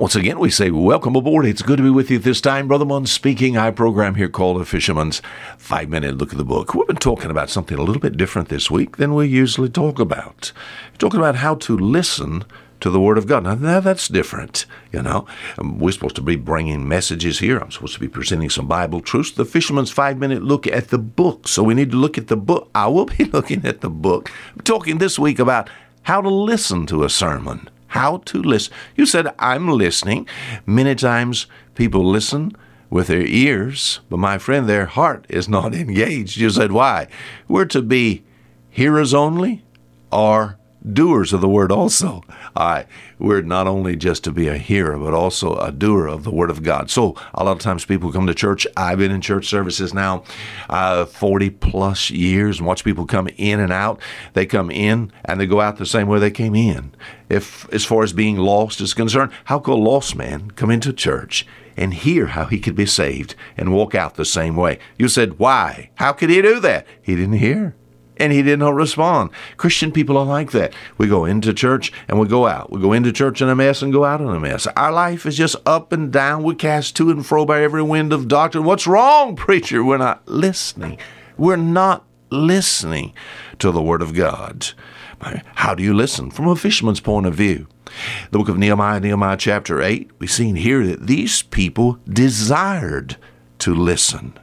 Once again, we say welcome aboard. It's good to be with you this time. Brother Munn speaking. Our program here called The Fisherman's Five-Minute Look at the Book. We've been talking about something a little bit different this week than we usually talk about. We're talking about how to listen to the Word of God. Now that's different, you know. We're supposed to be bringing messages here. I'm supposed to be presenting some Bible truths. The Fisherman's Five-Minute Look at the Book. So we need to look at the book. I will be looking at the book. I'm talking this week about how to listen to a sermon. How to listen. You said, I'm listening. Many times people listen with their ears, but my friend, their heart is not engaged. You said, why? We're to be hearers only or doers of the word also. All right. We're not only just to be a hearer, but also a doer of the word of God. So a lot of times people come to church. I've been in church services now 40 plus years and watch people come in and out. They come in and they go out the same way they came in. If, as far as being lost is concerned, how could a lost man come into church and hear how he could be saved and walk out the same way? You said, why? How could he do that? He didn't hear. And he did not respond. Christian people are like that. We go into church and we go out. We go into church in a mess and go out in a mess. Our life is just up and down. We're cast to and fro by every wind of doctrine. What's wrong, preacher? We're not listening. We're not listening to the Word of God. How do you listen? From a fisherman's point of view. The book of Nehemiah, Nehemiah chapter 8, we've seen here that these people desired to listen.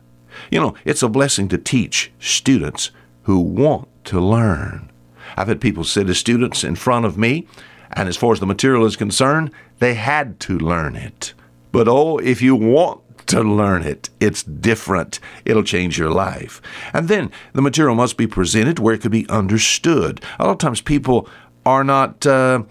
You know, it's a blessing to teach students who want to learn. I've had people sit as students in front of me, and as far as the material is concerned, they had to learn it. But oh, if you want to learn it, it's different. It'll change your life. And then the material must be presented where it could be understood. A lot of times people are not, they're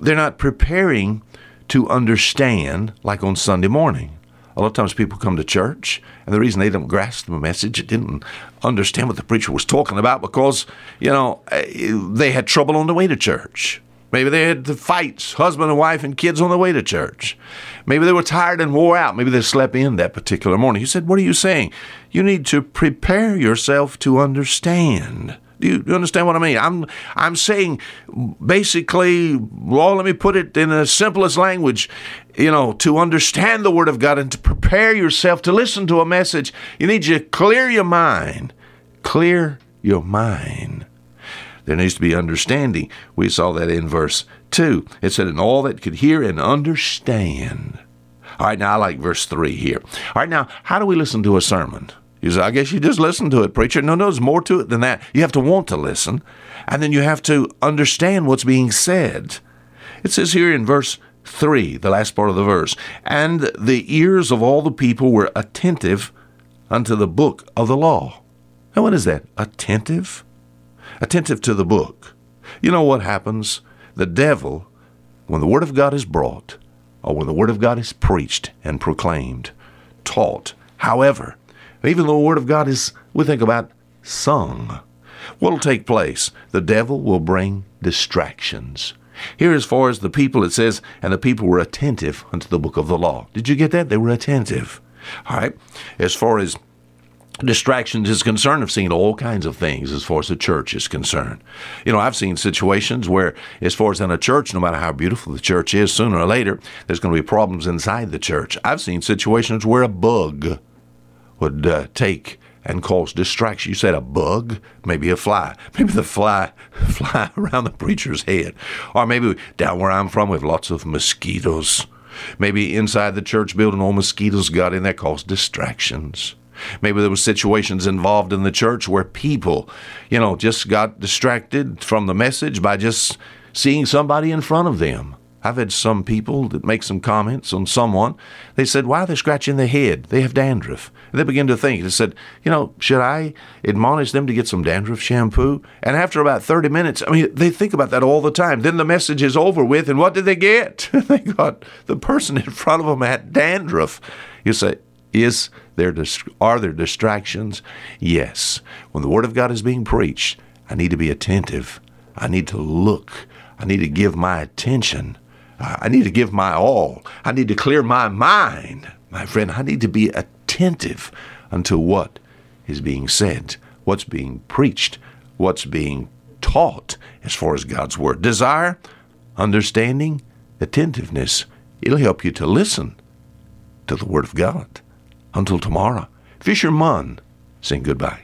not preparing to understand like on Sunday morning. A lot of times people come to church, and the reason they didn't grasp the message, didn't understand what the preacher was talking about because, you know, they had trouble on the way to church. Maybe they had the fights, husband and wife and kids on the way to church. Maybe they were tired and wore out. Maybe they slept in that particular morning. You said, what are you saying? You need to prepare yourself to understand. Do you understand what I mean? I'm saying basically, well, let me put it in the simplest language. You know, to understand the Word of God and to prepare yourself to listen to a message, you need to clear your mind. Clear your mind. There needs to be understanding. We saw that in verse 2. It said, and all that could hear and understand. All right, now I like verse 3 here. All right, now, how do we listen to a sermon? You say, I guess you just listen to it, preacher. No, there's more to it than that. You have to want to listen, and then you have to understand what's being said. It says here in verse 3, the last part of the verse, and the ears of all the people were attentive unto the book of the law. Now, what is that? Attentive? Attentive to the book. You know what happens? The devil, when the Word of God is brought, or when the Word of God is preached and proclaimed, taught, however, even though the Word of God is, we think about, sung. What will take place? The devil will bring distractions. Here as far as the people, it says, and the people were attentive unto the book of the law. Did you get that? They were attentive. All right. As far as distractions is concerned, I've seen all kinds of things as far as the church is concerned. You know, I've seen situations where as far as in a church, no matter how beautiful the church is, sooner or later, there's going to be problems inside the church. I've seen situations where a bug would take and cause distraction. You said a bug, maybe a fly. Maybe the fly around the preacher's head. Or maybe down where I'm from, we have lots of mosquitoes. Maybe inside the church building, all mosquitoes got in there, caused distractions. Maybe there were situations involved in the church where people, you know, just got distracted from the message by just seeing somebody in front of them. I've had some people that make some comments on someone. They said, why are they scratching their head? They have dandruff. And they begin to think. They said, you know, should I admonish them to get some dandruff shampoo? And after about 30 minutes, I mean, they think about that all the time. Then the message is over with, and what did they get? They got the person in front of them had dandruff. You say, are there distractions? Yes. When the Word of God is being preached, I need to be attentive. I need to look. I need to give my attention. I need to give my all. I need to clear my mind. My friend, I need to be attentive unto what is being said, what's being preached, what's being taught as far as God's Word. Desire, understanding, attentiveness, It'll help you to listen to the Word of God. Until tomorrow, Fisher Munn saying goodbye.